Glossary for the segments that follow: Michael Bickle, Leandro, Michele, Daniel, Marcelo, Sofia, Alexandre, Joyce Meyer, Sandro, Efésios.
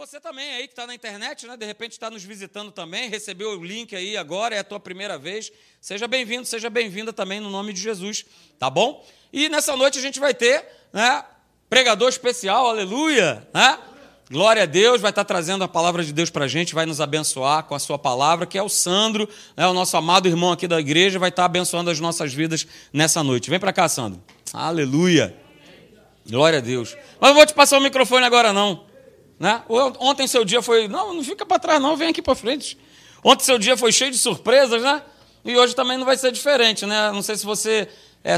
Você também aí que está na internet, né? De repente está nos visitando também, recebeu o link aí agora, é a tua primeira vez. Seja bem-vindo, seja bem-vinda também no nome de Jesus, tá bom? E nessa noite a gente vai ter, né, pregador especial, aleluia, né? Glória a Deus, vai estar trazendo a palavra de Deus para a gente, vai nos abençoar com a sua palavra, que é o Sandro, né, o nosso amado irmão aqui da igreja, vai estar abençoando as nossas vidas nessa noite. Vem para cá, Sandro. Aleluia. Glória a Deus. Mas não vou te passar o microfone agora, não. Né? Ontem seu dia foi... Não fica para trás, não, vem aqui para frente. Ontem seu dia foi cheio de surpresas, né? E hoje também não vai ser diferente, né? Não sei se você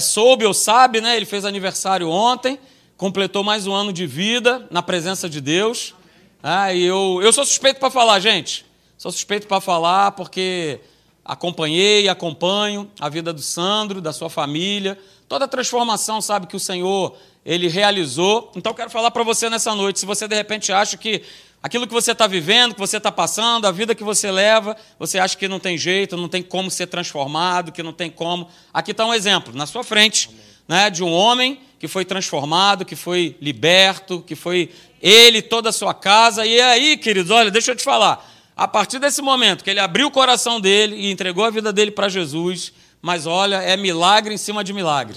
soube ou sabe, né? Ele fez aniversário ontem. Completou mais um ano de vida na presença de Deus. Ah, e eu sou suspeito para falar, gente. Sou suspeito para falar porque acompanhei e acompanho a vida do Sandro, da sua família. Toda a transformação, sabe, que o Senhor, ele realizou. Então, quero falar para você nessa noite. Se você, de repente, acha que aquilo que você está vivendo, que você está passando, a vida que você leva, você acha que não tem jeito, não tem como ser transformado, que não tem como. Aqui está um exemplo, na sua frente, né, de um homem que foi transformado, que foi liberto, que foi ele, toda a sua casa. E aí, queridos, olha, deixa eu te falar, a partir desse momento que ele abriu o coração dele e entregou a vida dele para Jesus, mas olha, é milagre em cima de milagre.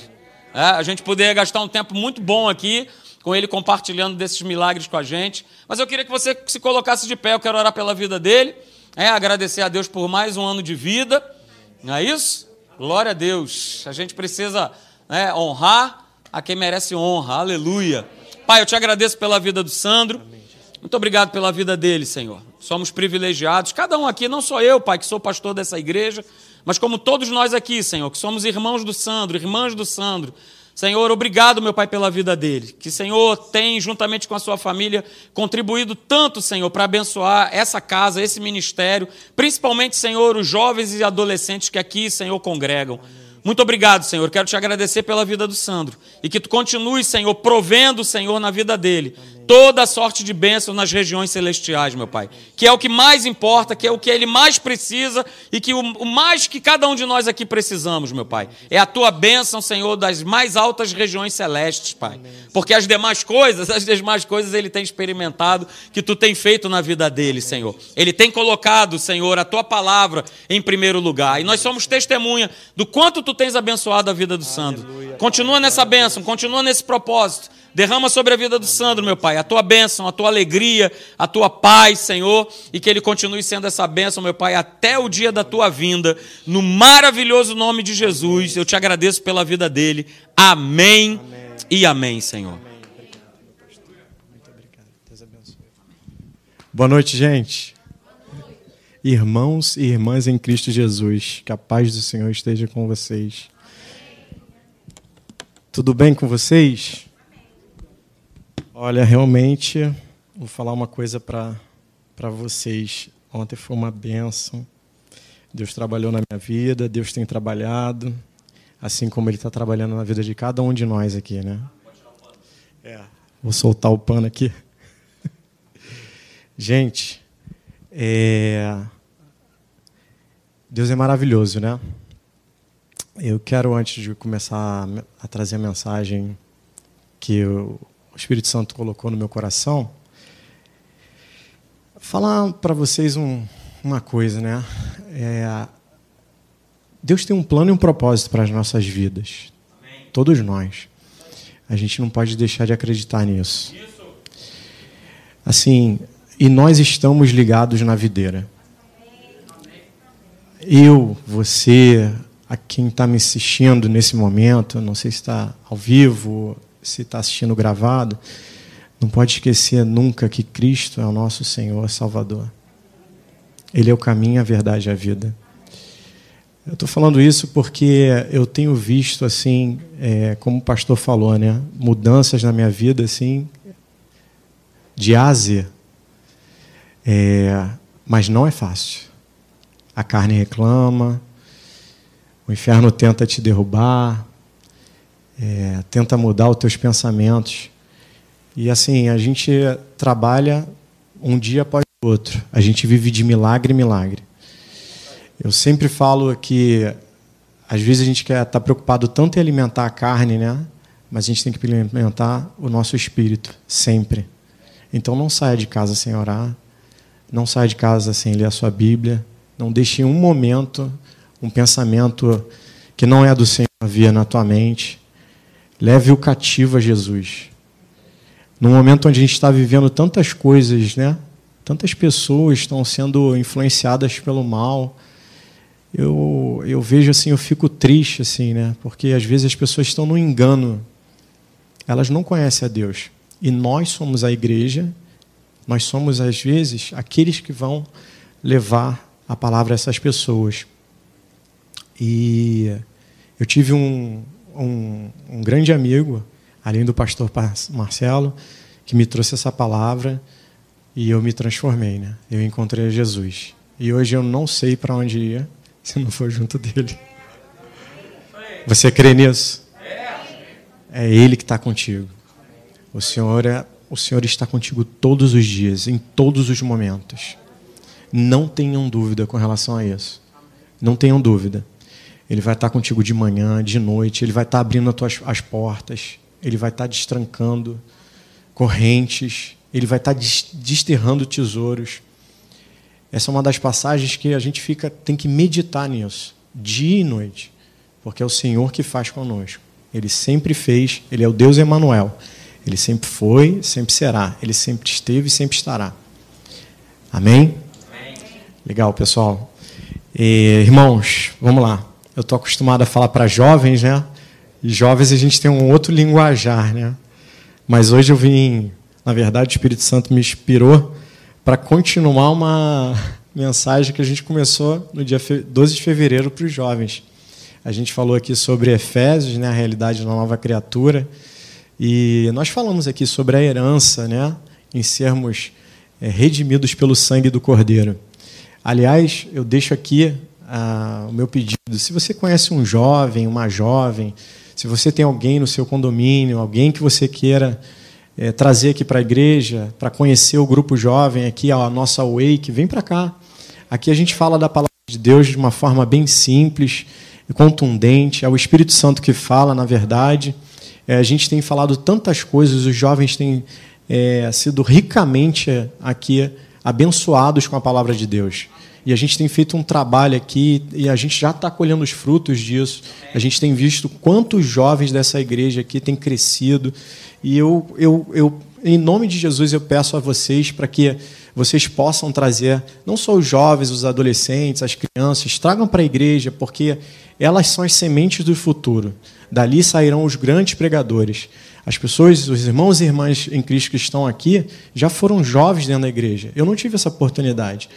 É, a gente poderia gastar um tempo muito bom aqui com ele compartilhando desses milagres com a gente, mas eu queria que você se colocasse de pé, eu quero orar pela vida dele, agradecer a Deus por mais um ano de vida, não é isso? Glória a Deus, a gente precisa honrar a quem merece honra, aleluia. Pai, eu te agradeço pela vida do Sandro, muito obrigado pela vida dele, Senhor. Somos privilegiados, cada um aqui, não só eu, Pai, que sou pastor dessa igreja, mas como todos nós aqui, Senhor, que somos irmãos do Sandro, irmãs do Sandro. Senhor, obrigado, meu Pai, pela vida dele, que, Senhor, tem, juntamente com a sua família, contribuído tanto, Senhor, para abençoar essa casa, esse ministério, principalmente, Senhor, os jovens e adolescentes que aqui, Senhor, congregam. Muito obrigado, Senhor. Quero te agradecer pela vida do Sandro. E que tu continue, Senhor, provendo, Senhor, na vida dele. Amém. Toda a sorte de bênção nas regiões celestiais, meu Pai. Que é o que mais importa, que é o que ele mais precisa e que o mais que cada um de nós aqui precisamos, meu Pai. É a tua bênção, Senhor, das mais altas regiões celestes, Pai. Amém. Porque as demais coisas ele tem experimentado, que tu tem feito na vida dele, Senhor. Ele tem colocado, Senhor, a tua palavra em primeiro lugar. E nós somos testemunha do quanto tu tens abençoado a vida do Sandro. Aleluia. Continua nessa bênção, continua nesse propósito. Derrama sobre a vida do Sandro, meu Pai, a tua bênção, a tua alegria, a tua paz, Senhor, e que ele continue sendo essa bênção, meu Pai, até o dia da tua vinda, no maravilhoso nome de Jesus. Eu te agradeço pela vida dele. Amém, amém. E amém, Senhor. Amém. Muito obrigado. Deus abençoe. Boa noite, gente. Irmãos e irmãs em Cristo Jesus, que a paz do Senhor esteja com vocês. Tudo bem com vocês? Olha, realmente, vou falar uma coisa para vocês. Ontem foi uma bênção. Deus trabalhou na minha vida, Deus tem trabalhado, assim como Ele está trabalhando na vida de cada um de nós aqui, né? Vou soltar o pano aqui. Gente, Deus é maravilhoso, né? Eu quero, antes de começar a trazer a mensagem que o Espírito Santo colocou no meu coração, falar para vocês uma coisa, né? Deus tem um plano e um propósito para as nossas vidas. Amém. Todos nós. A gente não pode deixar de acreditar nisso. Isso. Assim, e nós estamos ligados na videira. Eu, você, a quem está me assistindo nesse momento, não sei se está ao vivo, se está assistindo gravado, não pode esquecer nunca que Cristo é o nosso Senhor Salvador. Ele é o caminho, a verdade e a vida. Eu estou falando isso porque eu tenho visto, assim, como o pastor falou, né, mudanças na minha vida, assim, de A a Z. Mas não é fácil. A carne reclama, o inferno tenta te derrubar, tenta mudar os teus pensamentos. E assim, a gente trabalha um dia após o outro. A gente vive de milagre em milagre. Eu sempre falo que às vezes a gente quer estar preocupado tanto em alimentar a carne, né? Mas a gente tem que alimentar o nosso espírito, sempre. Então não saia de casa sem orar, não saia de casa sem ler a sua Bíblia, não deixe em um momento um pensamento que não é do Senhor vir na tua mente. Leve-o cativo a Jesus. Num momento onde a gente está vivendo tantas coisas, né? Tantas pessoas estão sendo influenciadas pelo mal. Eu vejo assim, eu fico triste, assim, né? Porque às vezes as pessoas estão no engano. Elas não conhecem a Deus. E nós somos a igreja, nós somos, às vezes, aqueles que vão levar a palavra a essas pessoas. E eu tive um grande amigo, além do pastor Marcelo, que me trouxe essa palavra e eu me transformei, né? Eu encontrei Jesus. E hoje eu não sei para onde ia se não for junto dele. Você crê nisso? É Ele que está contigo. O Senhor está contigo todos os dias, em todos os momentos. Não tenham dúvida com relação a isso. Não tenham dúvida. Ele vai estar contigo de manhã, de noite. Ele vai estar abrindo as portas. Ele vai estar destrancando correntes. Ele vai estar desterrando tesouros. Essa é uma das passagens que a gente tem que meditar nisso, dia e noite. Porque é o Senhor que faz conosco. Ele sempre fez. Ele é o Deus Emanuel. Ele sempre foi, sempre será. Ele sempre esteve e sempre estará. Amém? Amém. Legal, pessoal. E, irmãos, vamos lá. Eu estou acostumado a falar para jovens, né? E jovens a gente tem um outro linguajar, né? Mas hoje eu vim... Na verdade, o Espírito Santo me inspirou para continuar uma mensagem que a gente começou no dia 12 de fevereiro para os jovens. A gente falou aqui sobre Efésios, né? A realidade da nova criatura. E nós falamos aqui sobre a herança, né? Em sermos redimidos pelo sangue do Cordeiro. Aliás, eu deixo aqui o meu pedido. Se você conhece um jovem, uma jovem, se você tem alguém no seu condomínio, alguém que você queira trazer aqui para a igreja, para conhecer o grupo jovem aqui, a nossa Wake, vem para cá. Aqui a gente fala da palavra de Deus de uma forma bem simples e contundente. É o Espírito Santo que fala, na verdade. A gente tem falado tantas coisas, os jovens têm sido ricamente aqui abençoados com a palavra de Deus. E a gente tem feito um trabalho aqui e a gente já está colhendo os frutos disso. A gente tem visto quantos jovens dessa igreja aqui têm crescido. E eu em nome de Jesus, eu peço a vocês para que vocês possam trazer não só os jovens, os adolescentes, as crianças, tragam para a igreja, porque elas são as sementes do futuro. Dali sairão os grandes pregadores. As pessoas, os irmãos e irmãs em Cristo que estão aqui, já foram jovens dentro da igreja. Eu não tive essa oportunidade.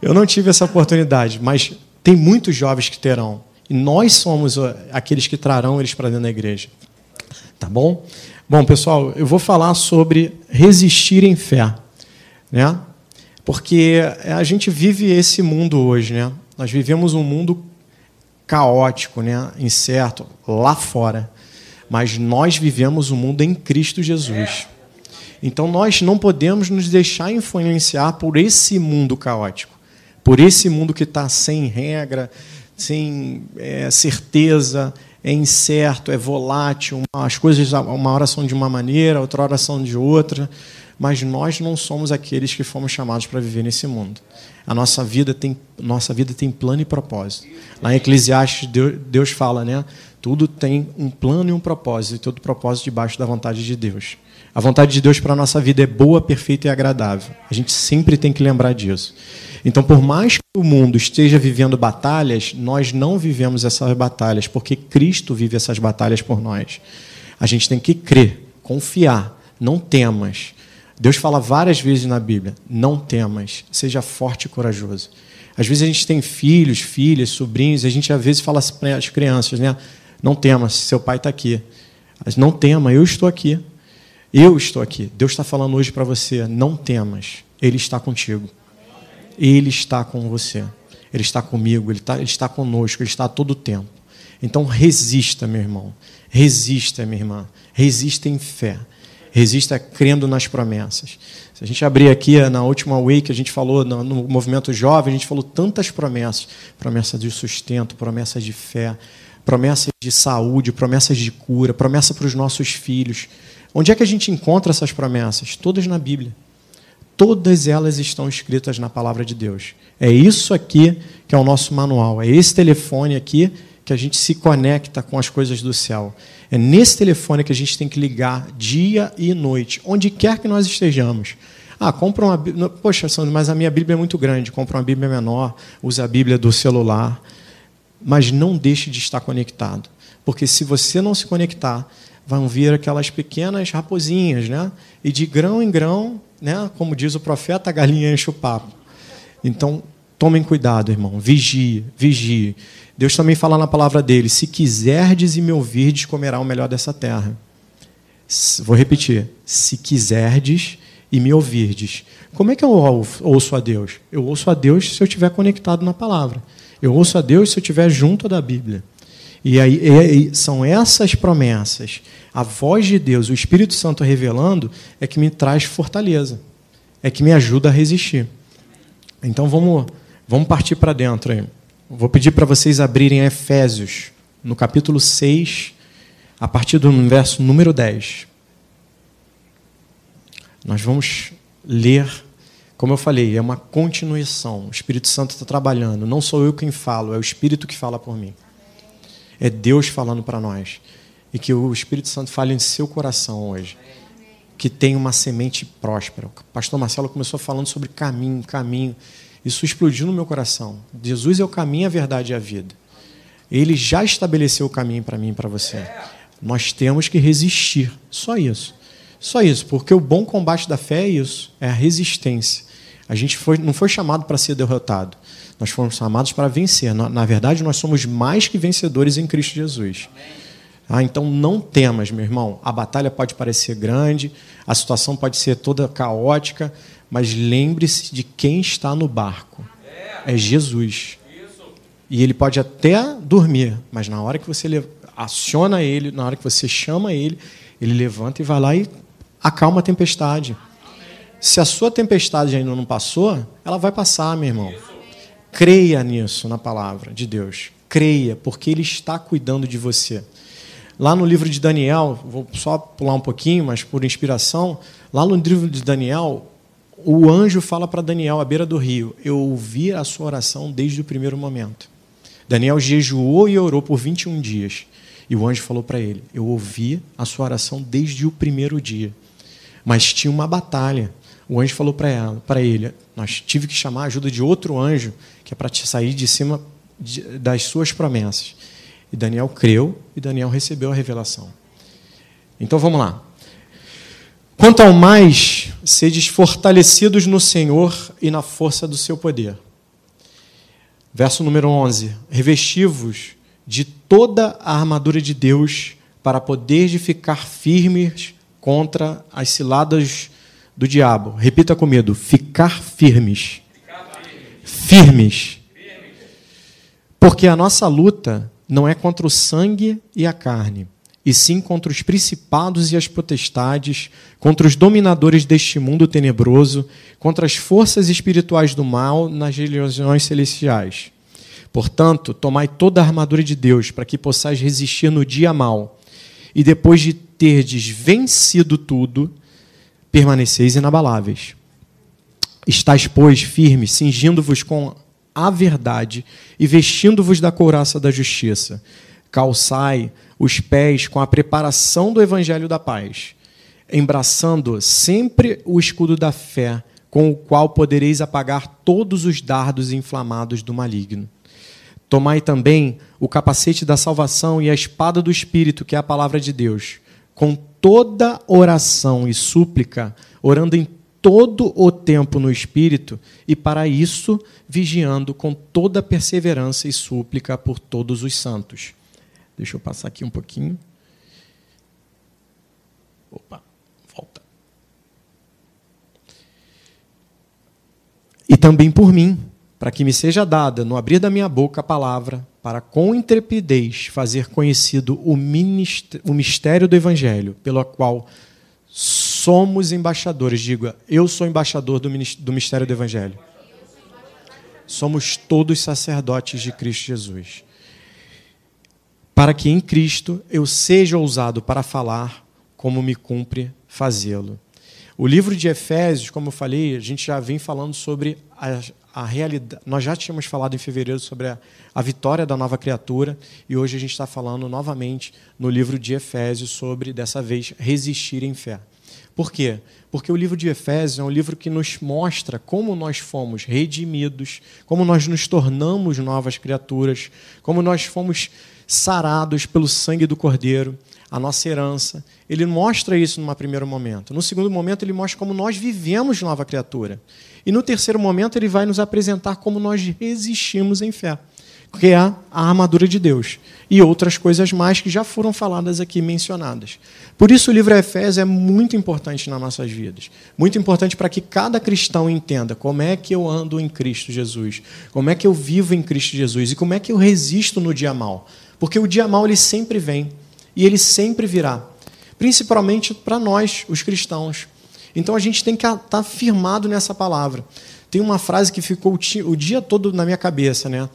Eu não tive essa oportunidade, mas tem muitos jovens que terão. E nós somos aqueles que trarão eles para dentro da igreja. Tá bom? Bom, pessoal, eu vou falar sobre resistir em fé, né? Porque a gente vive esse mundo hoje, né? Nós vivemos um mundo caótico, né? Incerto, lá fora. Mas nós vivemos um mundo em Cristo Jesus. Então, nós não podemos nos deixar influenciar por esse mundo caótico, por esse mundo que está sem regra, sem certeza, é incerto, é volátil, as coisas uma hora são de uma maneira, outra hora são de outra, mas nós não somos aqueles que fomos chamados para viver nesse mundo. A nossa vida tem plano e propósito. Lá em Eclesiastes, Deus fala, né? Tudo tem um plano e um propósito, e todo propósito debaixo da vontade de Deus. A vontade de Deus para a nossa vida é boa, perfeita e agradável. A gente sempre tem que lembrar disso. Então, por mais que o mundo esteja vivendo batalhas, nós não vivemos essas batalhas, porque Cristo vive essas batalhas por nós. A gente tem que crer, confiar, não temas. Deus fala várias vezes na Bíblia, não temas, seja forte e corajoso. Às vezes a gente tem filhos, filhas, sobrinhos, e a gente às vezes fala para as crianças, né? Não temas, seu pai está aqui. Mas não tema, eu estou aqui. Eu estou aqui. Deus está falando hoje para você, não temas. Ele está contigo. Ele está com você. Ele está comigo, ele está conosco, ele está a todo tempo. Então, resista, meu irmão. Resista, minha irmã. Resista em fé. Resista crendo nas promessas. Se a gente abrir aqui, na última Wake, a gente falou, no movimento jovem, a gente falou tantas promessas. Promessa de sustento, promessa de fé, promessas de saúde, promessas de cura, promessa para os nossos filhos, Onde é que a gente encontra essas promessas? Todas na Bíblia. Todas elas estão escritas na palavra de Deus. É isso aqui que é o nosso manual. É esse telefone aqui que a gente se conecta com as coisas do céu. É nesse telefone que a gente tem que ligar dia e noite, onde quer que nós estejamos. Ah, compra uma Bíblia. Poxa, Sandro, mas a minha Bíblia é muito grande. Compra uma Bíblia menor, usa a Bíblia do celular. Mas não deixe de estar conectado. Porque se você não se conectar, vão vir aquelas pequenas raposinhas, né? E de grão em grão, né? Como diz o profeta, a galinha enche o papo. Então, tomem cuidado, irmão. Vigie, vigie. Deus também fala na palavra dele: se quiserdes e me ouvirdes, comerá o melhor dessa terra. Vou repetir: se quiserdes e me ouvirdes. Como é que eu ouço a Deus? Eu ouço a Deus se eu estiver conectado na palavra. Eu ouço a Deus se eu estiver junto da Bíblia. E aí são essas promessas, a voz de Deus, o Espírito Santo revelando, é que me traz fortaleza, é que me ajuda a resistir. Então vamos partir para dentro aí. Vou pedir para vocês abrirem Efésios, no capítulo 6, a partir do verso número 10. Nós vamos ler, como eu falei, é uma continuação. O Espírito Santo está trabalhando, não sou eu quem falo, é o Espírito que fala por mim. É Deus falando para nós. E que o Espírito Santo fale em seu coração hoje. Que tenha uma semente próspera. O pastor Marcelo começou falando sobre caminho, caminho. Isso explodiu no meu coração. Jesus é o caminho, a verdade e a vida. Ele já estabeleceu o caminho para mim e para você. Nós temos que resistir. Só isso. Só isso. Porque o bom combate da fé é isso. É a resistência. A gente não foi chamado para ser derrotado. Nós fomos chamados para vencer. Na verdade, nós somos mais que vencedores em Cristo Jesus. Ah, então, não temas, meu irmão. A batalha pode parecer grande, a situação pode ser toda caótica, mas lembre-se de quem está no barco. É Jesus. E ele pode até dormir, mas na hora que você aciona ele, na hora que você chama ele levanta e vai lá e acalma a tempestade. Se a sua tempestade ainda não passou, ela vai passar, meu irmão. Creia nisso, na palavra de Deus. Creia, porque ele está cuidando de você. Lá no livro de Daniel, vou só pular um pouquinho, mas por inspiração, lá no livro de Daniel, o anjo fala para Daniel, à beira do rio, eu ouvi a sua oração desde o primeiro momento. Daniel jejuou e orou por 21 dias. E o anjo falou para ele, eu ouvi a sua oração desde o primeiro dia. Mas tinha uma batalha. O anjo falou para ele, nós tive que chamar a ajuda de outro anjo, que é para te sair de cima das suas promessas. E Daniel creu e Daniel recebeu a revelação. Então vamos lá. Quanto ao mais, sedes fortalecidos no Senhor e na força do seu poder. Verso número 11. Revesti-vos de toda a armadura de Deus para poderes ficar firmes contra as ciladas do diabo. Repita comigo, ficar firmes. Firmes. Porque a nossa luta não é contra o sangue e a carne, e sim contra os principados e as potestades, contra os dominadores deste mundo tenebroso, contra as forças espirituais do mal nas regiões celestiais. Portanto, tomai toda a armadura de Deus, para que possais resistir no dia mau, e depois de terdes vencido tudo, permaneceis inabaláveis. Estais, pois, firmes, cingindo-vos com a verdade e vestindo-vos da couraça da justiça. Calçai os pés com a preparação do evangelho da paz, embraçando sempre o escudo da fé, com o qual podereis apagar todos os dardos inflamados do maligno. Tomai também o capacete da salvação e a espada do Espírito, que é a palavra de Deus, com toda oração e súplica, orando em todo o tempo no Espírito, e para isso vigiando com toda perseverança e súplica por todos os santos. Deixa eu passar aqui um pouquinho. Opa, volta. E também por mim, para que me seja dada, no abrir da minha boca, a palavra, para com intrepidez fazer conhecido o mistério do Evangelho, pelo qual somos embaixadores. Diga, eu sou embaixador do mistério do Evangelho. Somos todos sacerdotes de Cristo Jesus. Para que em Cristo eu seja ousado para falar como me cumpre fazê-lo. O livro de Efésios, como eu falei, a gente já vem falando sobre a realidade. Nós já tínhamos falado em fevereiro sobre a vitória da nova criatura, e hoje a gente está falando novamente no livro de Efésios sobre, dessa vez, resistir em fé. Por quê? Porque o livro de Efésios é um livro que nos mostra como nós fomos redimidos, como nós nos tornamos novas criaturas, como nós fomos sarados pelo sangue do Cordeiro, a nossa herança. Ele mostra isso num primeiro momento. No segundo momento, ele mostra como nós vivemos nova criatura. E no terceiro momento, ele vai nos apresentar como nós resistimos em fé, que é a armadura de Deus, e outras coisas mais que já foram faladas aqui, mencionadas. Por isso, o livro Efésios é muito importante nas nossas vidas, muito importante para que cada cristão entenda como é que eu ando em Cristo Jesus, como é que eu vivo em Cristo Jesus e como é que eu resisto no dia mal. Porque o dia mal ele sempre vem e ele sempre virá, principalmente para nós, os cristãos. Então, a gente tem que estar firmado nessa palavra. Tem uma frase que ficou o dia todo na minha cabeça, né?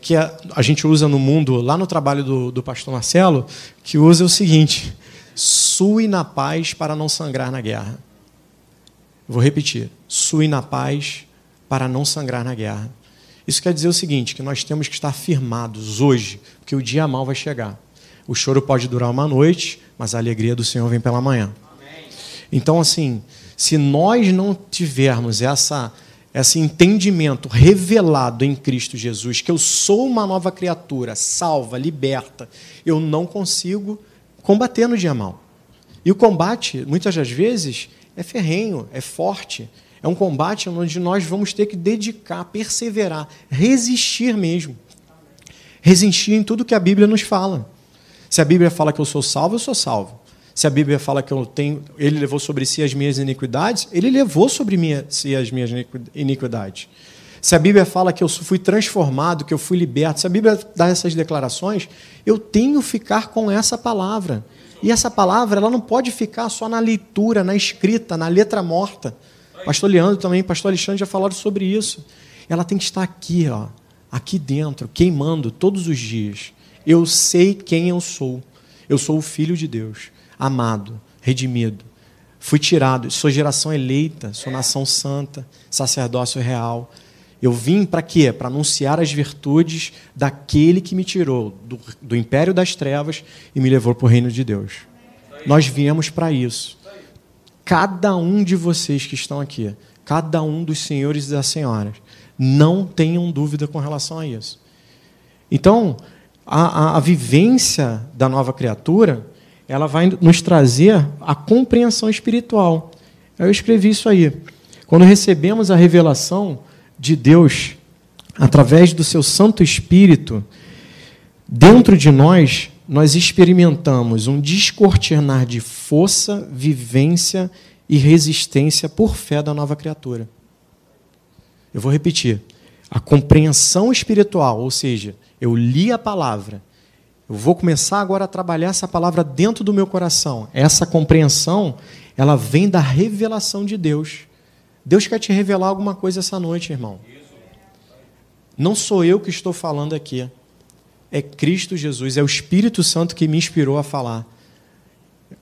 Que a gente usa no mundo, lá no trabalho do pastor Marcelo, que usa o seguinte: sue na paz para não sangrar na guerra. Vou repetir: sue na paz para não sangrar na guerra. Isso quer dizer o seguinte, que nós temos que estar firmados hoje, porque o dia mal vai chegar. O choro pode durar uma noite, mas a alegria do Senhor vem pela manhã. Amém. Então, assim, se nós não tivermos esse entendimento revelado em Cristo Jesus, que eu sou uma nova criatura, salva, liberta, eu não consigo combater no dia mal. E o combate, muitas das vezes, é ferrenho, é forte. É um combate onde nós vamos ter que dedicar, perseverar, resistir mesmo. Resistir em tudo que a Bíblia nos fala. Se a Bíblia fala que eu sou salvo, eu sou salvo. Se a Bíblia fala que ele levou sobre si as minhas iniquidades, ele levou sobre si as minhas iniquidades. Se a Bíblia fala que eu fui transformado, que eu fui liberto, se a Bíblia dá essas declarações, eu tenho que ficar com essa palavra. E essa palavra ela não pode ficar só na leitura, na escrita, na letra morta. Pastor Leandro também, pastor Alexandre já falaram sobre isso. Ela tem que estar aqui, ó, aqui dentro, queimando todos os dias. Eu sei quem eu sou. Eu sou o Filho de Deus, amado, redimido, fui tirado, sou geração eleita, sou nação santa, sacerdócio real. Eu vim para quê? Para anunciar as virtudes daquele que me tirou do império das trevas e me levou para o reino de Deus. Nós viemos para isso. Cada um de vocês que estão aqui, cada um dos senhores e das senhoras, não tenham dúvida com relação a isso. Então, a vivência da nova criatura, ela vai nos trazer a compreensão espiritual. Eu escrevi isso aí. Quando recebemos a revelação de Deus, através do seu Santo Espírito, dentro de nós, nós experimentamos um descortinar de força, vivência e resistência por fé da nova criatura. Eu vou repetir. A compreensão espiritual, ou seja, eu li a palavra, eu vou começar agora a trabalhar essa palavra dentro do meu coração. Essa compreensão, ela vem da revelação de Deus. Deus quer te revelar alguma coisa essa noite, irmão. Não sou eu que estou falando aqui. É Cristo Jesus, é o Espírito Santo que me inspirou a falar.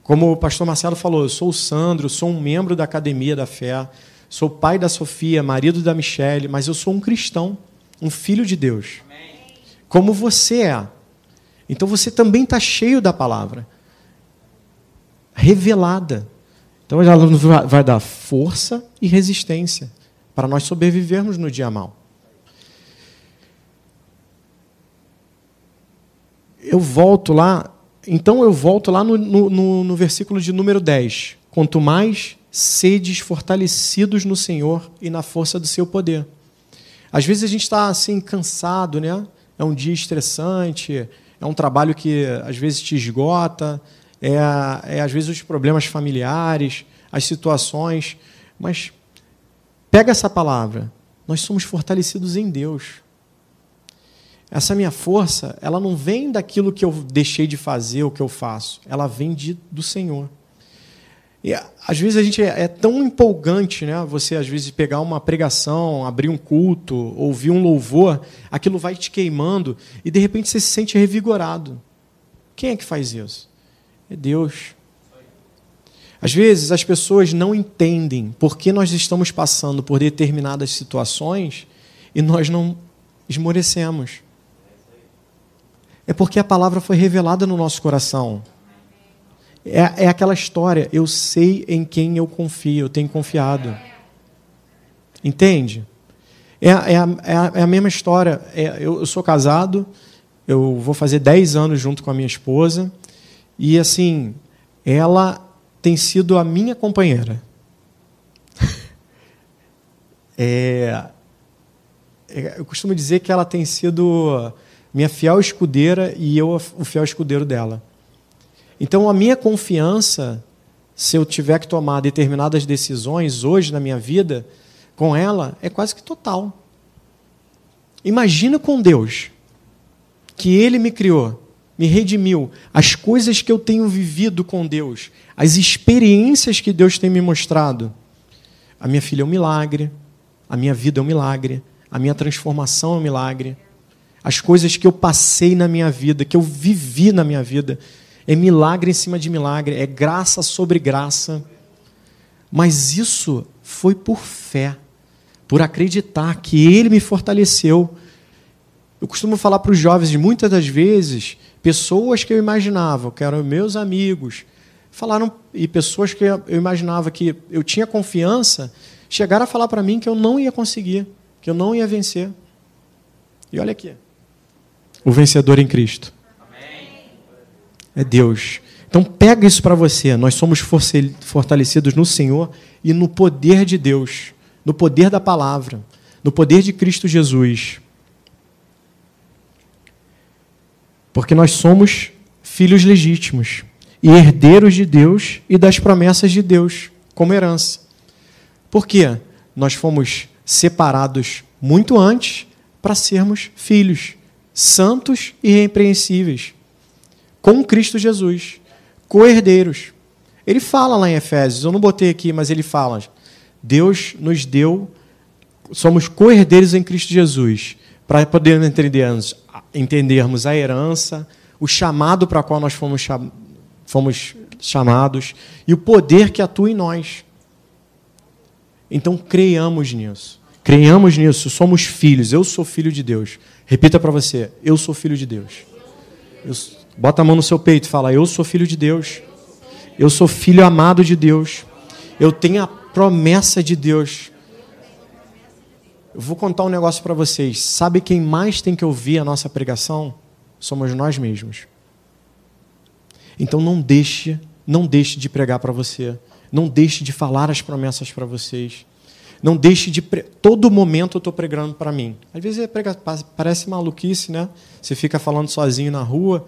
Como o pastor Marcelo falou, eu sou o Sandro, sou um membro da Academia da Fé, sou pai da Sofia, marido da Michele, mas eu sou um cristão, um filho de Deus. Amém. Como você é. Então, você também está cheio da palavra revelada. Então, ela vai dar força e resistência para nós sobrevivermos no dia mal. Eu volto lá no versículo de número 10. Quanto mais sedes fortalecidos no Senhor e na força do seu poder. Às vezes a gente está assim, cansado, né? É um dia estressante. É um trabalho que, às vezes, te esgota, às vezes, os problemas familiares, as situações. Mas pega essa palavra. Nós somos fortalecidos em Deus. Essa minha força, ela não vem daquilo que eu deixei de fazer, o que eu faço. Ela vem do Senhor. E, às vezes, a gente é tão empolgante, né? Você, às vezes, pegar uma pregação, abrir um culto, ouvir um louvor, aquilo vai te queimando e, de repente, você se sente revigorado. Quem é que faz isso? É Deus. Às vezes, as pessoas não entendem por que nós estamos passando por determinadas situações e nós não esmorecemos. É porque a palavra foi revelada no nosso coração. É aquela história, eu sei em quem eu confio, eu tenho confiado. Entende? É a mesma história. Eu sou casado, eu vou fazer 10 anos junto com a minha esposa, e assim, ela tem sido a minha companheira. Eu costumo dizer que ela tem sido minha fiel escudeira e eu o fiel escudeiro dela. Então, a minha confiança, se eu tiver que tomar determinadas decisões hoje na minha vida, com ela, é quase que total. Imagina com Deus, que Ele me criou, me redimiu, as coisas que eu tenho vivido com Deus, as experiências que Deus tem me mostrado. A minha filha é um milagre, a minha vida é um milagre, a minha transformação é um milagre. As coisas que eu passei na minha vida, que eu vivi na minha vida, é milagre em cima de milagre, é graça sobre graça. Mas isso foi por fé, por acreditar que Ele me fortaleceu. Eu costumo falar para os jovens, muitas das vezes, pessoas que eu imaginava que eram meus amigos, falaram, e pessoas que eu imaginava que eu tinha confiança, chegaram a falar para mim que eu não ia conseguir, que eu não ia vencer. E olha aqui, o vencedor em Cristo. Amém. É Deus. Então pega isso para você. Nós somos fortalecidos no Senhor e no poder de Deus, no poder da palavra, no poder de Cristo Jesus. Porque nós somos filhos legítimos e herdeiros de Deus e das promessas de Deus como herança. Por quê? Nós fomos separados muito antes para sermos filhos, santos e irrepreensíveis, com Cristo Jesus, co-herdeiros. Ele fala lá em Efésios, eu não botei aqui, mas ele fala, Deus nos deu, somos co-herdeiros em Cristo Jesus, para podermos entendermos a herança, o chamado para o qual nós fomos chamados e o poder que atua em nós. Então, creiamos nisso. Creiamos nisso, somos filhos, eu sou filho de Deus. Repita para você, eu sou filho de Deus. Bota a mão no seu peito e fala, eu sou filho de Deus. Eu sou filho amado de Deus. Eu tenho a promessa de Deus. Eu vou contar um negócio para vocês. Sabe quem mais tem que ouvir a nossa pregação? Somos nós mesmos. Então não deixe de pregar para você. Não deixe de falar as promessas para vocês. Não deixe de... Todo momento eu estou pregando para mim. Às vezes parece maluquice, né? Você fica falando sozinho na rua,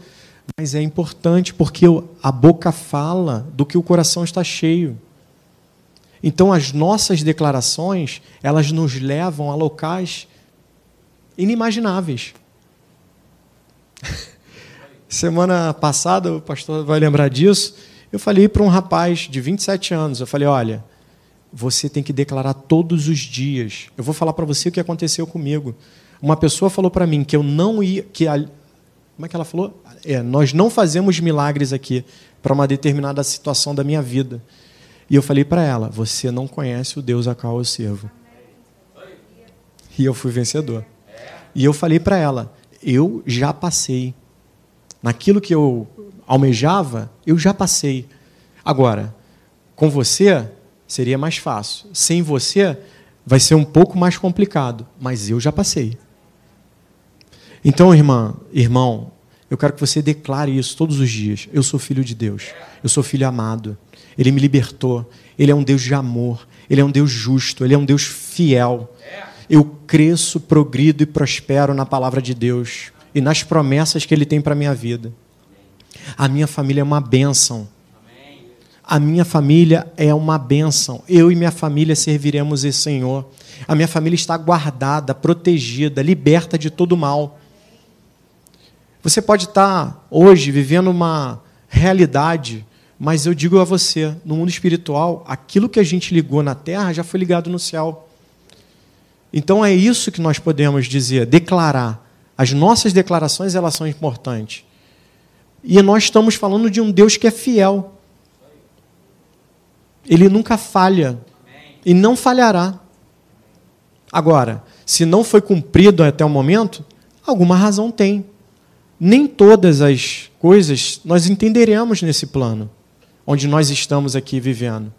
mas é importante porque a boca fala do que o coração está cheio. Então, as nossas declarações, elas nos levam a locais inimagináveis. Semana passada, o pastor vai lembrar disso, eu falei para um rapaz de 27 anos, eu falei, olha... Você tem que declarar todos os dias. Eu vou falar para você o que aconteceu comigo. Uma pessoa falou para mim que eu não ia... Como é que ela falou? Nós não fazemos milagres aqui para uma determinada situação da minha vida. E eu falei para ela, você não conhece o Deus a qual eu sirvo. E eu fui vencedor. E eu falei para ela, eu já passei. Naquilo que eu almejava, eu já passei. Agora, com você... Seria mais fácil. Sem você, vai ser um pouco mais complicado. Mas eu já passei. Então, irmão, eu quero que você declare isso todos os dias. Eu sou filho de Deus. Eu sou filho amado. Ele me libertou. Ele é um Deus de amor. Ele é um Deus justo. Ele é um Deus fiel. Eu cresço, progrido e prospero na palavra de Deus e nas promessas que Ele tem para a minha vida. A minha família é uma bênção. A minha família é uma bênção. Eu e minha família serviremos esse Senhor. A minha família está guardada, protegida, liberta de todo mal. Você pode estar hoje vivendo uma realidade, mas eu digo a você, no mundo espiritual, aquilo que a gente ligou na terra já foi ligado no céu. Então é isso que nós podemos dizer, declarar. As nossas declarações, elas são importantes. E nós estamos falando de um Deus que é fiel. Ele nunca falha. Amém. E não falhará. Agora, se não foi cumprido até o momento, alguma razão tem. Nem todas as coisas nós entenderemos nesse plano, onde nós estamos aqui vivendo.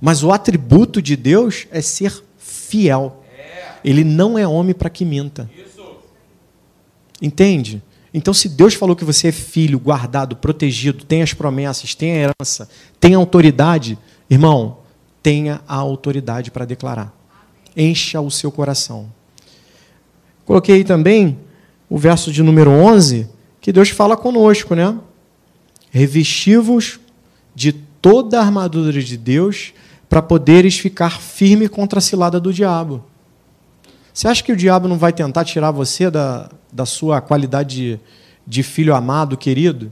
Mas o atributo de Deus é ser fiel. Ele não é homem para que minta. Entende? Então, se Deus falou que você é filho, guardado, protegido, tem as promessas, tem a herança, tem a autoridade, irmão, tenha a autoridade para declarar. Encha o seu coração. Coloquei aí também o verso de número 11, que Deus fala conosco, né? Revesti-vos de toda a armadura de Deus para poderes ficar firme contra a cilada do diabo. Você acha que o diabo não vai tentar tirar você da sua qualidade de filho amado, querido?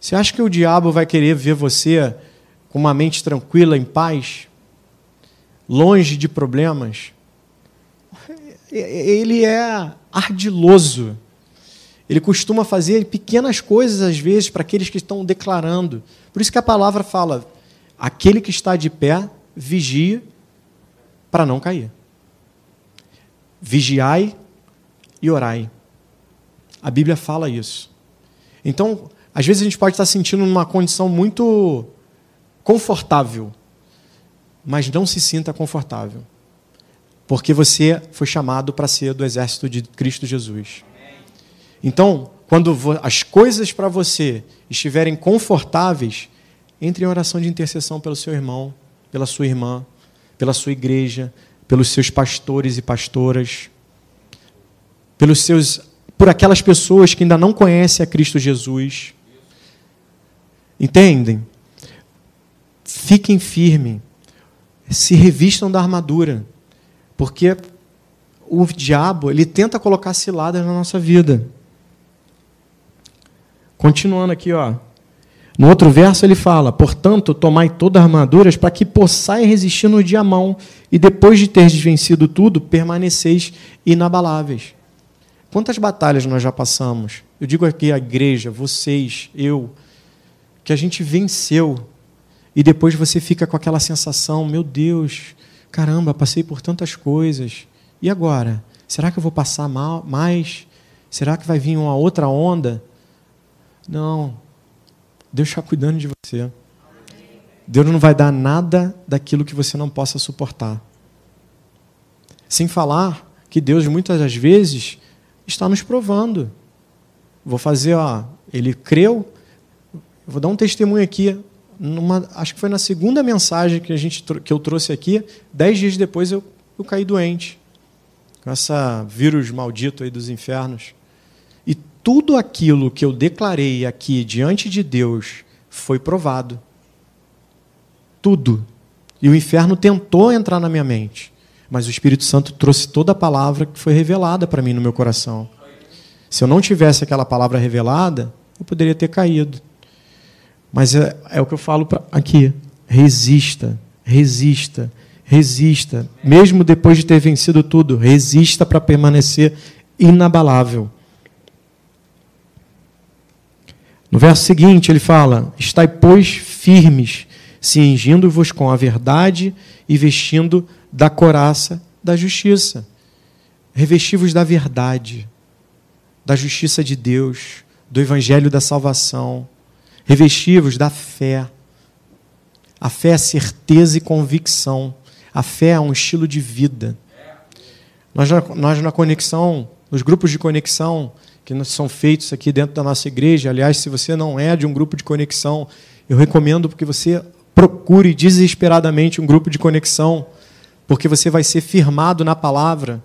Você acha que o diabo vai querer ver você com uma mente tranquila, em paz, longe de problemas? Ele é ardiloso. Ele costuma fazer pequenas coisas, às vezes, para aqueles que estão declarando. Por isso que a palavra fala, aquele que está de pé, vigia para não cair. Vigiai e orai. A Bíblia fala isso. Então, às vezes a gente pode estar sentindo uma condição muito confortável, mas não se sinta confortável, porque você foi chamado para ser do exército de Cristo Jesus. Então, quando as coisas para você estiverem confortáveis, entre em oração de intercessão pelo seu irmão, pela sua irmã, pela sua igreja, pelos seus pastores e pastoras, por aquelas pessoas que ainda não conhecem a Cristo Jesus. Entendem? Fiquem firmes, se revistam da armadura, porque o diabo, ele tenta colocar ciladas na nossa vida. Continuando aqui, ó. No outro verso ele fala, portanto, tomai toda a armadura para que possais resistir no dia mau e depois de teres vencido tudo, permaneceis inabaláveis. Quantas batalhas nós já passamos? Eu digo aqui a igreja, vocês, eu, que a gente venceu e depois você fica com aquela sensação, meu Deus, caramba, passei por tantas coisas, e agora? Será que eu vou passar mais? Será que vai vir uma outra onda? Não. Deus está cuidando de você. Deus não vai dar nada daquilo que você não possa suportar. Sem falar que Deus, muitas das vezes, está nos provando. Vou fazer, ó, ele creu, vou dar um testemunho aqui, acho que foi na segunda mensagem que eu trouxe aqui, 10 dias depois eu caí doente, com esse vírus maldito aí dos infernos. Tudo aquilo que eu declarei aqui diante de Deus foi provado. Tudo. E o inferno tentou entrar na minha mente, mas o Espírito Santo trouxe toda a palavra que foi revelada para mim no meu coração. Se eu não tivesse aquela palavra revelada, eu poderia ter caído. Mas é o que eu falo aqui. Resista, resista, resista. Mesmo depois de ter vencido tudo, resista para permanecer inabalável. No verso seguinte, ele fala, estai, pois, firmes, cingindo-vos com a verdade e vestindo da couraça da justiça. Revesti-vos da verdade, da justiça de Deus, do evangelho da salvação. Revesti-vos da fé. A fé é certeza e convicção. A fé é um estilo de vida. Nós na conexão, nos grupos de conexão, que são feitos aqui dentro da nossa igreja. Aliás, se você não é de um grupo de conexão, eu recomendo que você procure desesperadamente um grupo de conexão, porque você vai ser firmado na palavra.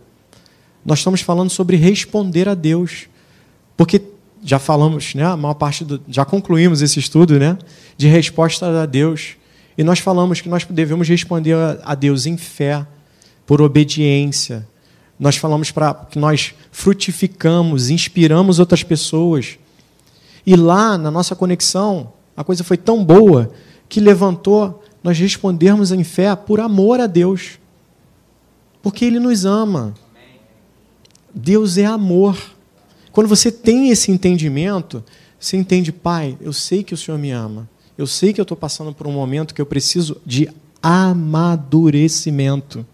Nós estamos falando sobre responder a Deus, porque já falamos, né, a maior parte já concluímos esse estudo, né, de resposta a Deus, e nós falamos que nós devemos responder a Deus em fé, por obediência. Nós falamos para que nós frutificamos, inspiramos outras pessoas. E lá, na nossa conexão, a coisa foi tão boa que levantou nós respondermos em fé por amor a Deus. Porque Ele nos ama. Deus é amor. Quando você tem esse entendimento, você entende, Pai, eu sei que o Senhor me ama. Eu sei que eu estou passando por um momento que eu preciso de amadurecimento.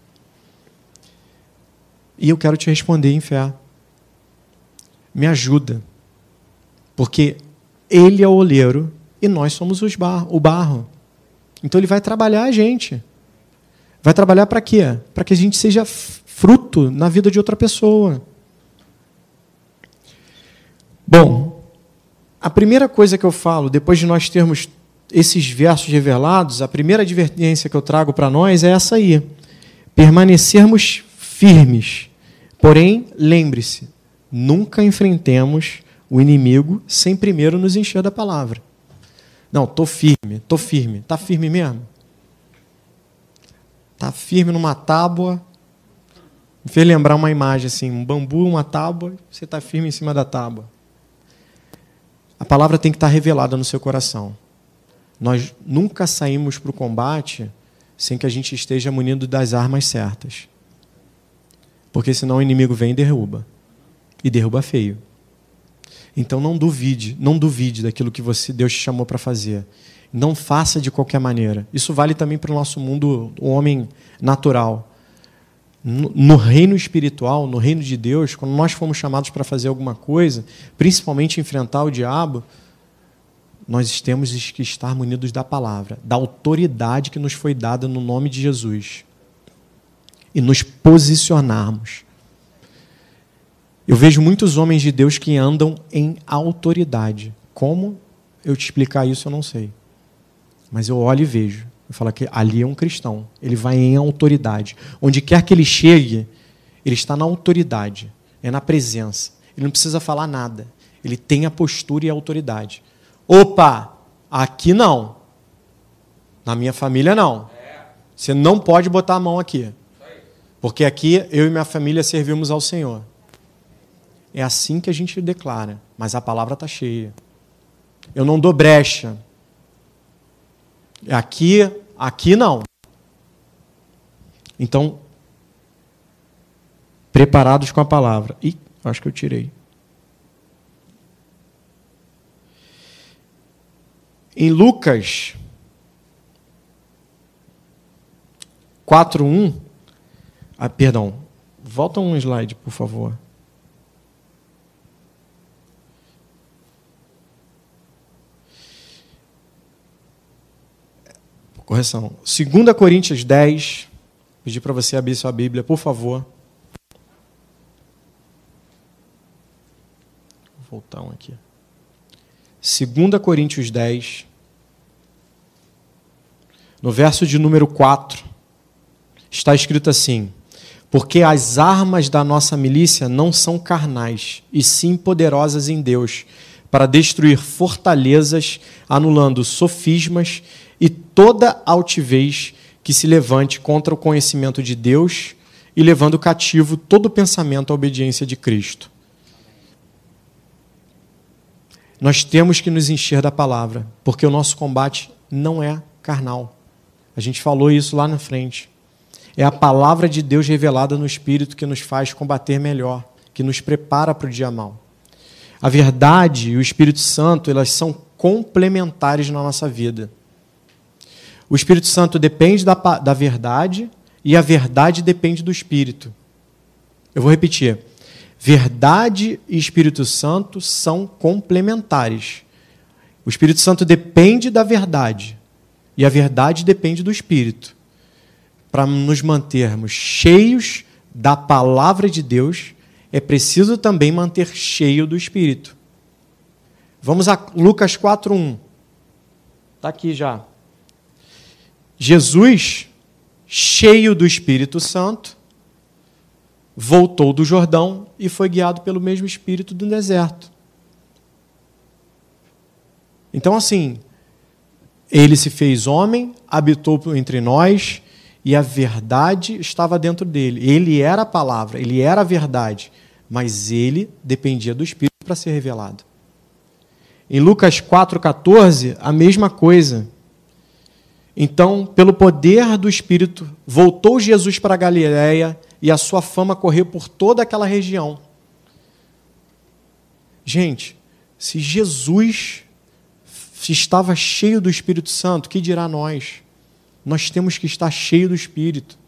E eu quero te responder em fé. Me ajuda. Porque ele é o oleiro e nós somos o barro. Então ele vai trabalhar a gente. Vai trabalhar para quê? Para que a gente seja fruto na vida de outra pessoa. Bom, a primeira coisa que eu falo, depois de nós termos esses versos revelados, a primeira advertência que eu trago para nós é essa aí. Permanecermos firmes. Porém, lembre-se, nunca enfrentemos o inimigo sem primeiro nos encher da palavra. Não, estou firme, está firme mesmo? Está firme numa tábua. Me fez lembrar uma imagem assim, um bambu, uma tábua, você está firme em cima da tábua. A palavra tem que estar revelada no seu coração. Nós nunca saímos para o combate sem que a gente esteja munido das armas certas. Porque senão o inimigo vem e derruba. E derruba feio. Então não duvide daquilo que Deus te chamou para fazer. Não faça de qualquer maneira. Isso vale também para o nosso mundo, o homem natural. No reino espiritual, no reino de Deus, quando nós fomos chamados para fazer alguma coisa, principalmente enfrentar o diabo, nós temos que estar munidos da palavra, da autoridade que nos foi dada no nome de Jesus. E nos posicionarmos. Eu vejo muitos homens de Deus que andam em autoridade. Como eu te explicar isso, eu não sei. Mas eu olho e vejo. Eu falo que ali é um cristão. Ele vai em autoridade. Onde quer que ele chegue, ele está na autoridade. É na presença. Ele não precisa falar nada. Ele tem a postura e a autoridade. Opa! Aqui não. Na minha família, não. Você não pode botar a mão aqui. Porque aqui eu e minha família servimos ao Senhor. É assim que a gente declara. Mas a palavra está cheia. Eu não dou brecha. Aqui não. Então, preparados com a palavra. Ih, acho que eu tirei. Em Lucas 4:1, perdão, volta um slide, por favor. Correção. 2 Coríntios 10. Pedi para você abrir sua Bíblia, por favor. Vou voltar um aqui. 2 Coríntios 10. No verso de número 4, está escrito assim: porque as armas da nossa milícia não são carnais, e sim poderosas em Deus, para destruir fortalezas, anulando sofismas e toda altivez que se levante contra o conhecimento de Deus e levando cativo todo pensamento à obediência de Cristo. Nós temos que nos encher da palavra, porque o nosso combate não é carnal. A gente falou isso lá na frente. É a palavra de Deus revelada no Espírito que nos faz combater melhor, que nos prepara para o dia mal. A verdade e o Espírito Santo, elas são complementares na nossa vida. O Espírito Santo depende da verdade e a verdade depende do Espírito. Eu vou repetir. Verdade e Espírito Santo são complementares. O Espírito Santo depende da verdade e a verdade depende do Espírito. Para nos mantermos cheios da palavra de Deus, é preciso também manter cheio do Espírito. Vamos a Lucas 4:1. Está aqui já. Jesus, cheio do Espírito Santo, voltou do Jordão e foi guiado pelo mesmo Espírito do deserto. Então, assim, ele se fez homem, habitou entre nós e a verdade estava dentro dele. Ele era a palavra, ele era a verdade, mas ele dependia do Espírito para ser revelado. Em Lucas 4:14, a mesma coisa. Então, pelo poder do Espírito, voltou Jesus para a Galileia e a sua fama correu por toda aquela região. Gente, se Jesus se estava cheio do Espírito Santo, que dirá nós? Nós temos que estar cheio do Espírito,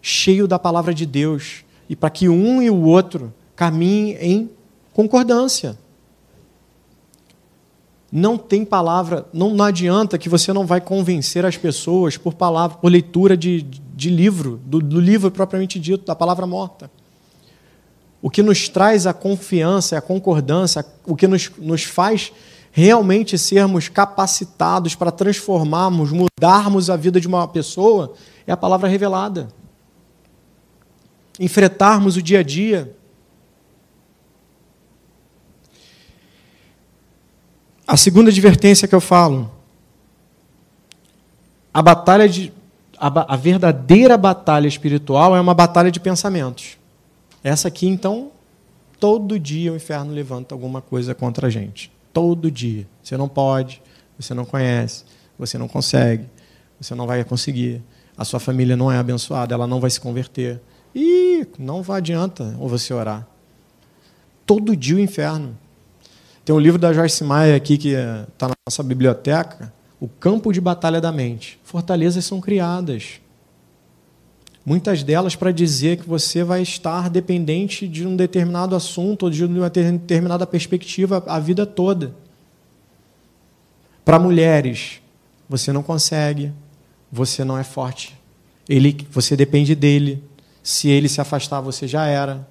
cheio da palavra de Deus, e para que um e o outro caminhem em concordância. Não tem palavra, não adianta que você não vai convencer as pessoas por palavra, por leitura de livro, do livro propriamente dito, da palavra morta. O que nos traz a confiança, a concordância, o que nos faz realmente sermos capacitados para transformarmos, mudarmos a vida de uma pessoa, é a palavra revelada. Enfrentarmos o dia a dia. A segunda advertência que eu falo, a verdadeira batalha espiritual é uma batalha de pensamentos. Essa aqui, então, todo dia o inferno levanta alguma coisa contra a gente. Todo dia. Você não pode, você não conhece, você não consegue, você não vai conseguir, a sua família não é abençoada, ela não vai se converter. E não adianta você orar. Todo dia o inferno. Tem um livro da Joyce Meyer aqui que está na nossa biblioteca, O Campo de Batalha da Mente. Fortalezas são criadas. Muitas delas para dizer que você vai estar dependente de um determinado assunto ou de uma determinada perspectiva a vida toda. Para mulheres, você não consegue, você não é forte. Você depende dele. Se ele se afastar, você já era.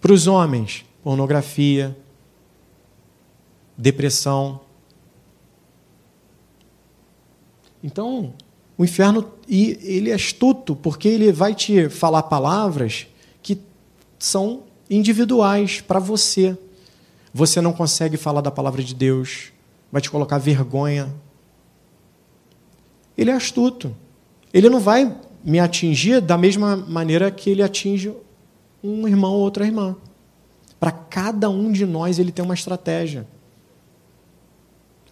Para os homens, pornografia, depressão. Então, o inferno, ele é astuto, porque ele vai te falar palavras que são individuais para você. Você não consegue falar da palavra de Deus, vai te colocar vergonha. Ele é astuto. Ele não vai me atingir da mesma maneira que ele atinge um irmão ou outra irmã. Para cada um de nós, ele tem uma estratégia.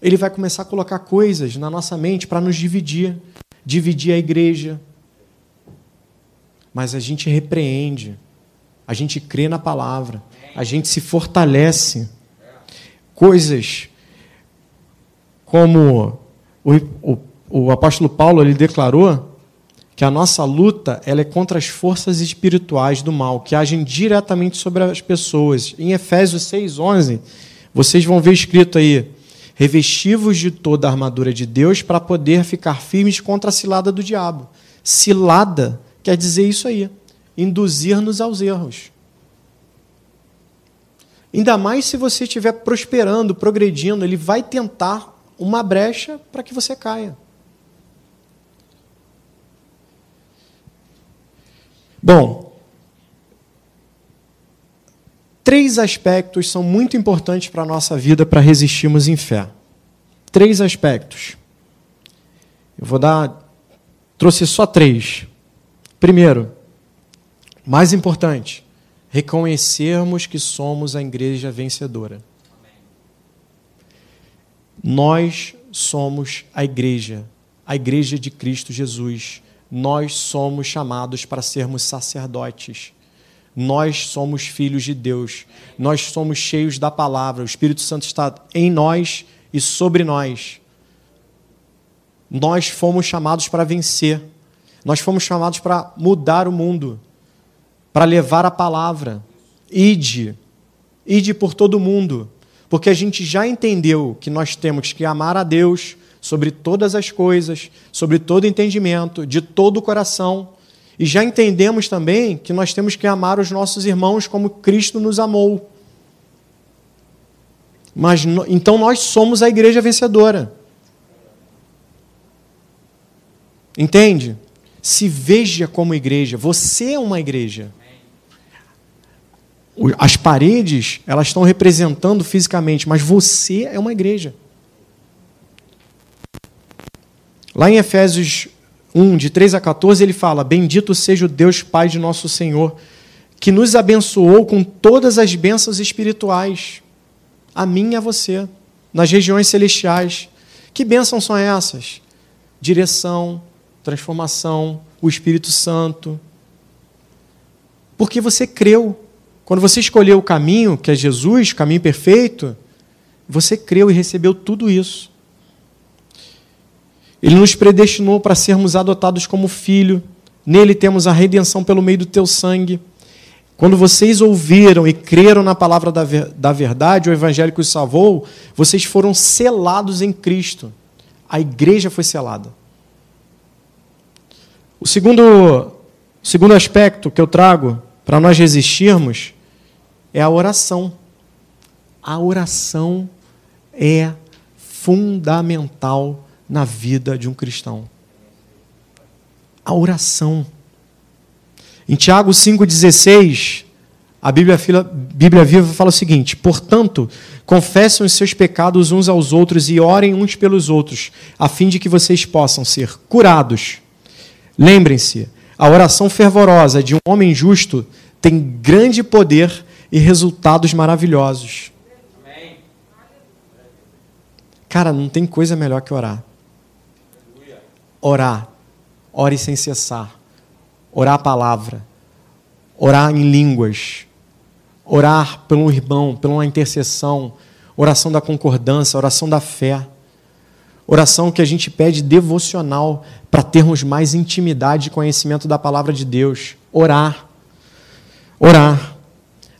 Ele vai começar a colocar coisas na nossa mente para nos dividir, dividir a igreja. Mas a gente repreende, a gente crê na palavra, a gente se fortalece. Coisas como o apóstolo Paulo, ele declarou que a nossa luta ela é contra as forças espirituais do mal, que agem diretamente sobre as pessoas. Em Efésios 6:11, vocês vão ver escrito aí, revesti-vos de toda a armadura de Deus para poder ficar firmes contra a cilada do diabo. Cilada quer dizer isso aí, induzir-nos aos erros. Ainda mais se você estiver prosperando, progredindo, ele vai tentar uma brecha para que você caia. Bom, 3 aspectos são muito importantes para a nossa vida para resistirmos em fé. 3 aspectos. Eu vou dar... Trouxe só 3. Primeiro, mais importante, reconhecermos que somos a igreja vencedora. Amém. Nós somos a igreja de Cristo Jesus. Nós somos chamados para sermos sacerdotes. Nós somos filhos de Deus, nós somos cheios da palavra, o Espírito Santo está em nós e sobre nós. Nós fomos chamados para vencer, nós fomos chamados para mudar o mundo, para levar a palavra. Ide por todo mundo, porque a gente já entendeu que nós temos que amar a Deus sobre todas as coisas, sobre todo entendimento, de todo o coração. E já entendemos também que nós temos que amar os nossos irmãos como Cristo nos amou. Mas, então nós somos a igreja vencedora. Entende? Se veja como igreja. Você é uma igreja. As paredes, elas estão representando fisicamente, mas você é uma igreja. Lá em Efésios 1, de 3 a 14, ele fala, bendito seja o Deus Pai de nosso Senhor, que nos abençoou com todas as bênçãos espirituais, a mim e a você, nas regiões celestiais. Que bênçãos são essas? Direção, transformação, o Espírito Santo. Porque você creu. Quando você escolheu o caminho, que é Jesus, o caminho perfeito, Você creu e recebeu tudo isso. Ele nos predestinou para sermos adotados como filho. Nele temos a redenção pelo meio do teu sangue. Quando vocês ouviram e creram na palavra da verdade, o evangelho que os salvou, vocês foram selados em Cristo. A igreja foi selada. O segundo aspecto que eu trago para nós resistirmos é a oração. A oração é fundamental na vida de um cristão. A oração. Em Tiago 5,16, a Bíblia Viva fala o seguinte: portanto, confessem os seus pecados uns aos outros e orem uns pelos outros, a fim de que vocês possam ser curados. Lembrem-se, a oração fervorosa de um homem justo tem grande poder e resultados maravilhosos. Cara, não tem coisa melhor que orar. Orar. Ore sem cessar. Orar a palavra. Orar em línguas. Orar pelo irmão, pela intercessão. Oração da concordância, oração da fé. Oração que a gente pede devocional para termos mais intimidade e conhecimento da palavra de Deus. Orar. Orar.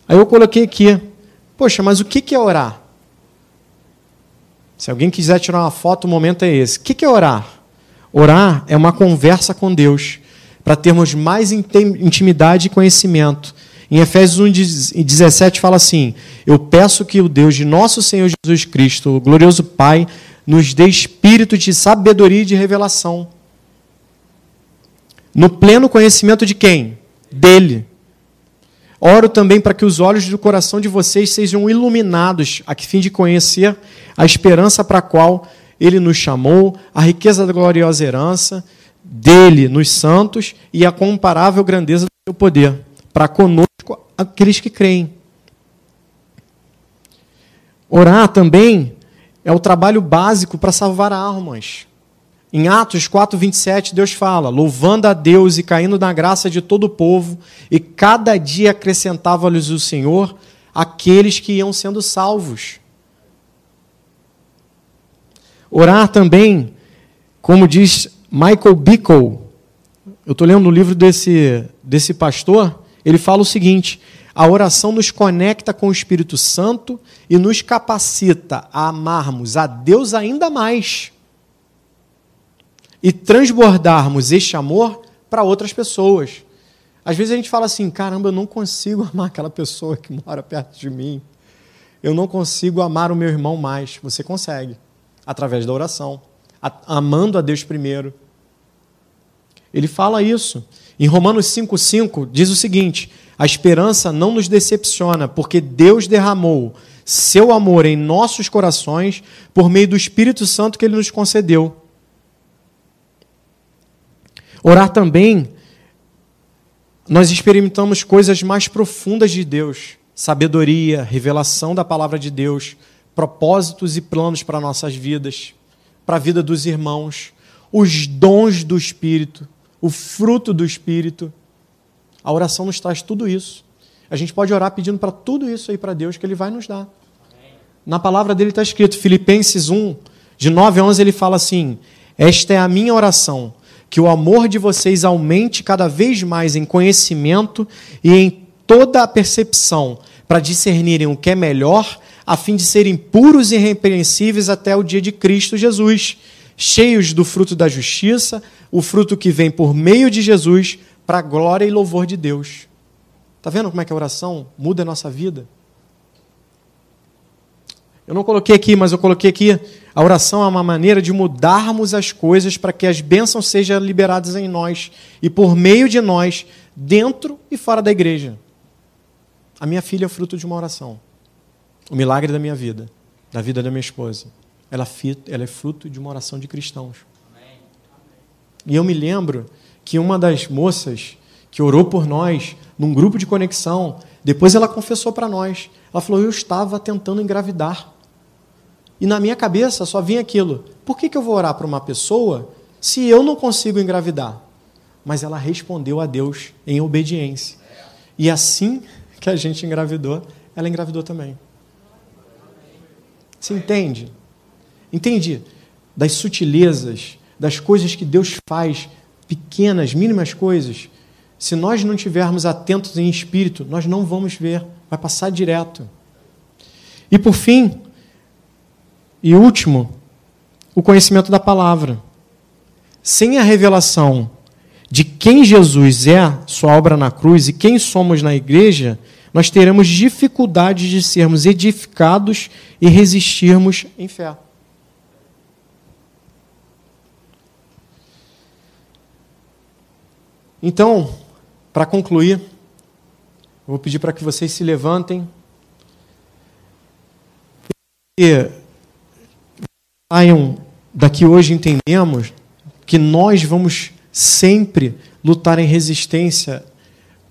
Aí eu coloquei aqui. Poxa, mas o que é orar? Se alguém quiser tirar uma foto, o momento é esse. O que é orar? Orar é uma conversa com Deus, para termos mais intimidade e conhecimento. Em Efésios 1,17 fala assim: eu peço que o Deus de nosso Senhor Jesus Cristo, o glorioso Pai, nos dê espírito de sabedoria e de revelação. No pleno conhecimento de quem? Dele. Oro também para que os olhos do coração de vocês sejam iluminados, a fim de conhecer a esperança para a qual Ele nos chamou, a riqueza da gloriosa herança dele nos santos e a comparável grandeza do seu poder, para conosco aqueles que creem. Orar também é o trabalho básico para salvar almas. Em Atos 4:27, Deus fala: louvando a Deus e caindo na graça de todo o povo, e cada dia acrescentava-lhes o Senhor aqueles que iam sendo salvos. Orar também, como diz Michael Bickle, eu estou lendo um livro desse pastor, ele fala o seguinte: a oração nos conecta com o Espírito Santo e nos capacita a amarmos a Deus ainda mais e transbordarmos este amor para outras pessoas. Às vezes a gente fala assim: caramba, eu não consigo amar aquela pessoa que mora perto de mim, eu não consigo amar o meu irmão mais. Você consegue, através da oração, amando a Deus primeiro. Ele fala isso. Em Romanos 5,5 diz o seguinte: a esperança não nos decepciona, porque Deus derramou seu amor em nossos corações por meio do Espírito Santo que Ele nos concedeu. Orar também, nós experimentamos coisas mais profundas de Deus: sabedoria, revelação da palavra de Deus, propósitos e planos para nossas vidas, para a vida dos irmãos, os dons do Espírito, o fruto do Espírito. A oração nos traz tudo isso. A gente pode orar pedindo para tudo isso aí para Deus, que Ele vai nos dar. Na palavra dele está escrito, Filipenses 1, de 9 a 11, ele fala assim: esta é a minha oração, que o amor de vocês aumente cada vez mais em conhecimento e em toda a percepção, para discernirem o que é melhor, a fim de serem puros e irrepreensíveis até o dia de Cristo Jesus, cheios do fruto da justiça, o fruto que vem por meio de Jesus, para a glória e louvor de Deus. Está vendo como é que a oração muda a nossa vida? Eu não coloquei aqui, mas eu coloquei aqui: a oração é uma maneira de mudarmos as coisas para que as bênçãos sejam liberadas em nós e por meio de nós, dentro e fora da igreja. A minha filha é fruto de uma oração. O milagre da minha vida, da vida da minha esposa, ela é fruto de uma oração de cristãos. Amém. E eu me lembro que uma das moças que orou por nós, num grupo de conexão, depois ela confessou para nós. Ela falou: eu estava tentando engravidar. E na minha cabeça só vinha aquilo: por que eu vou orar para uma pessoa se eu não consigo engravidar? Mas ela respondeu a Deus em obediência. E assim que a gente engravidou, ela engravidou também. Você entende? Entende das sutilezas, das coisas que Deus faz, pequenas, mínimas coisas. Se nós não estivermos atentos em espírito, nós não vamos ver, vai passar direto. E por fim, e último, o conhecimento da palavra. Sem a revelação de quem Jesus é, sua obra na cruz, e quem somos na igreja, nós teremos dificuldade de sermos edificados e resistirmos em fé. Então, para concluir, eu vou pedir para que vocês se levantem e saiam daqui hoje, entendemos que nós vamos sempre lutar em resistência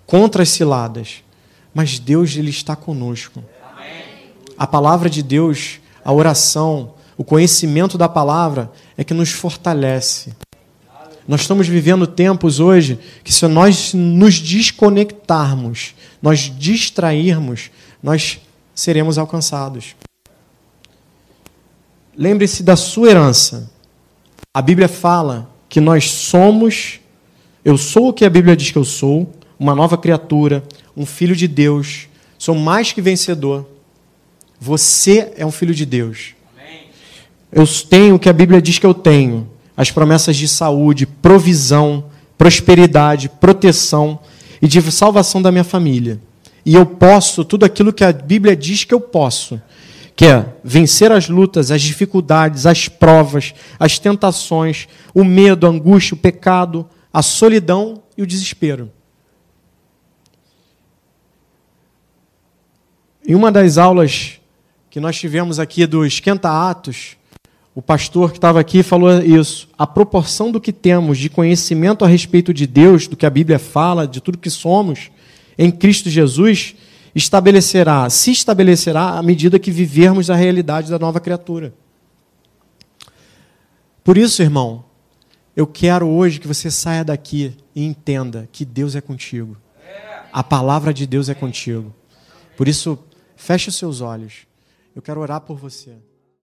contra as ciladas, mas Deus, Ele está conosco. A palavra de Deus, a oração, o conhecimento da palavra é que nos fortalece. Nós estamos vivendo tempos hoje que, se nós nos desconectarmos, nós distrairmos, nós seremos alcançados. Lembre-se da sua herança. A Bíblia fala que nós somos, eu sou o que a Bíblia diz que eu sou, uma nova criatura, um filho de Deus, sou mais que vencedor. Você é um filho de Deus. Amém. Eu tenho o que a Bíblia diz que eu tenho, as promessas de saúde, provisão, prosperidade, proteção e de salvação da minha família. E eu posso tudo aquilo que a Bíblia diz que eu posso, que é vencer as lutas, as dificuldades, as provas, as tentações, o medo, a angústia, o pecado, a solidão e o desespero. Em uma das aulas que nós tivemos aqui do Esquenta Atos, o pastor que estava aqui falou isso. A proporção do que temos de conhecimento a respeito de Deus, do que a Bíblia fala, de tudo que somos em Cristo Jesus, se estabelecerá à medida que vivermos a realidade da nova criatura. Por isso, irmão, eu quero hoje que você saia daqui e entenda que Deus é contigo. A palavra de Deus é contigo. Por isso, feche os seus olhos. Eu quero orar por você.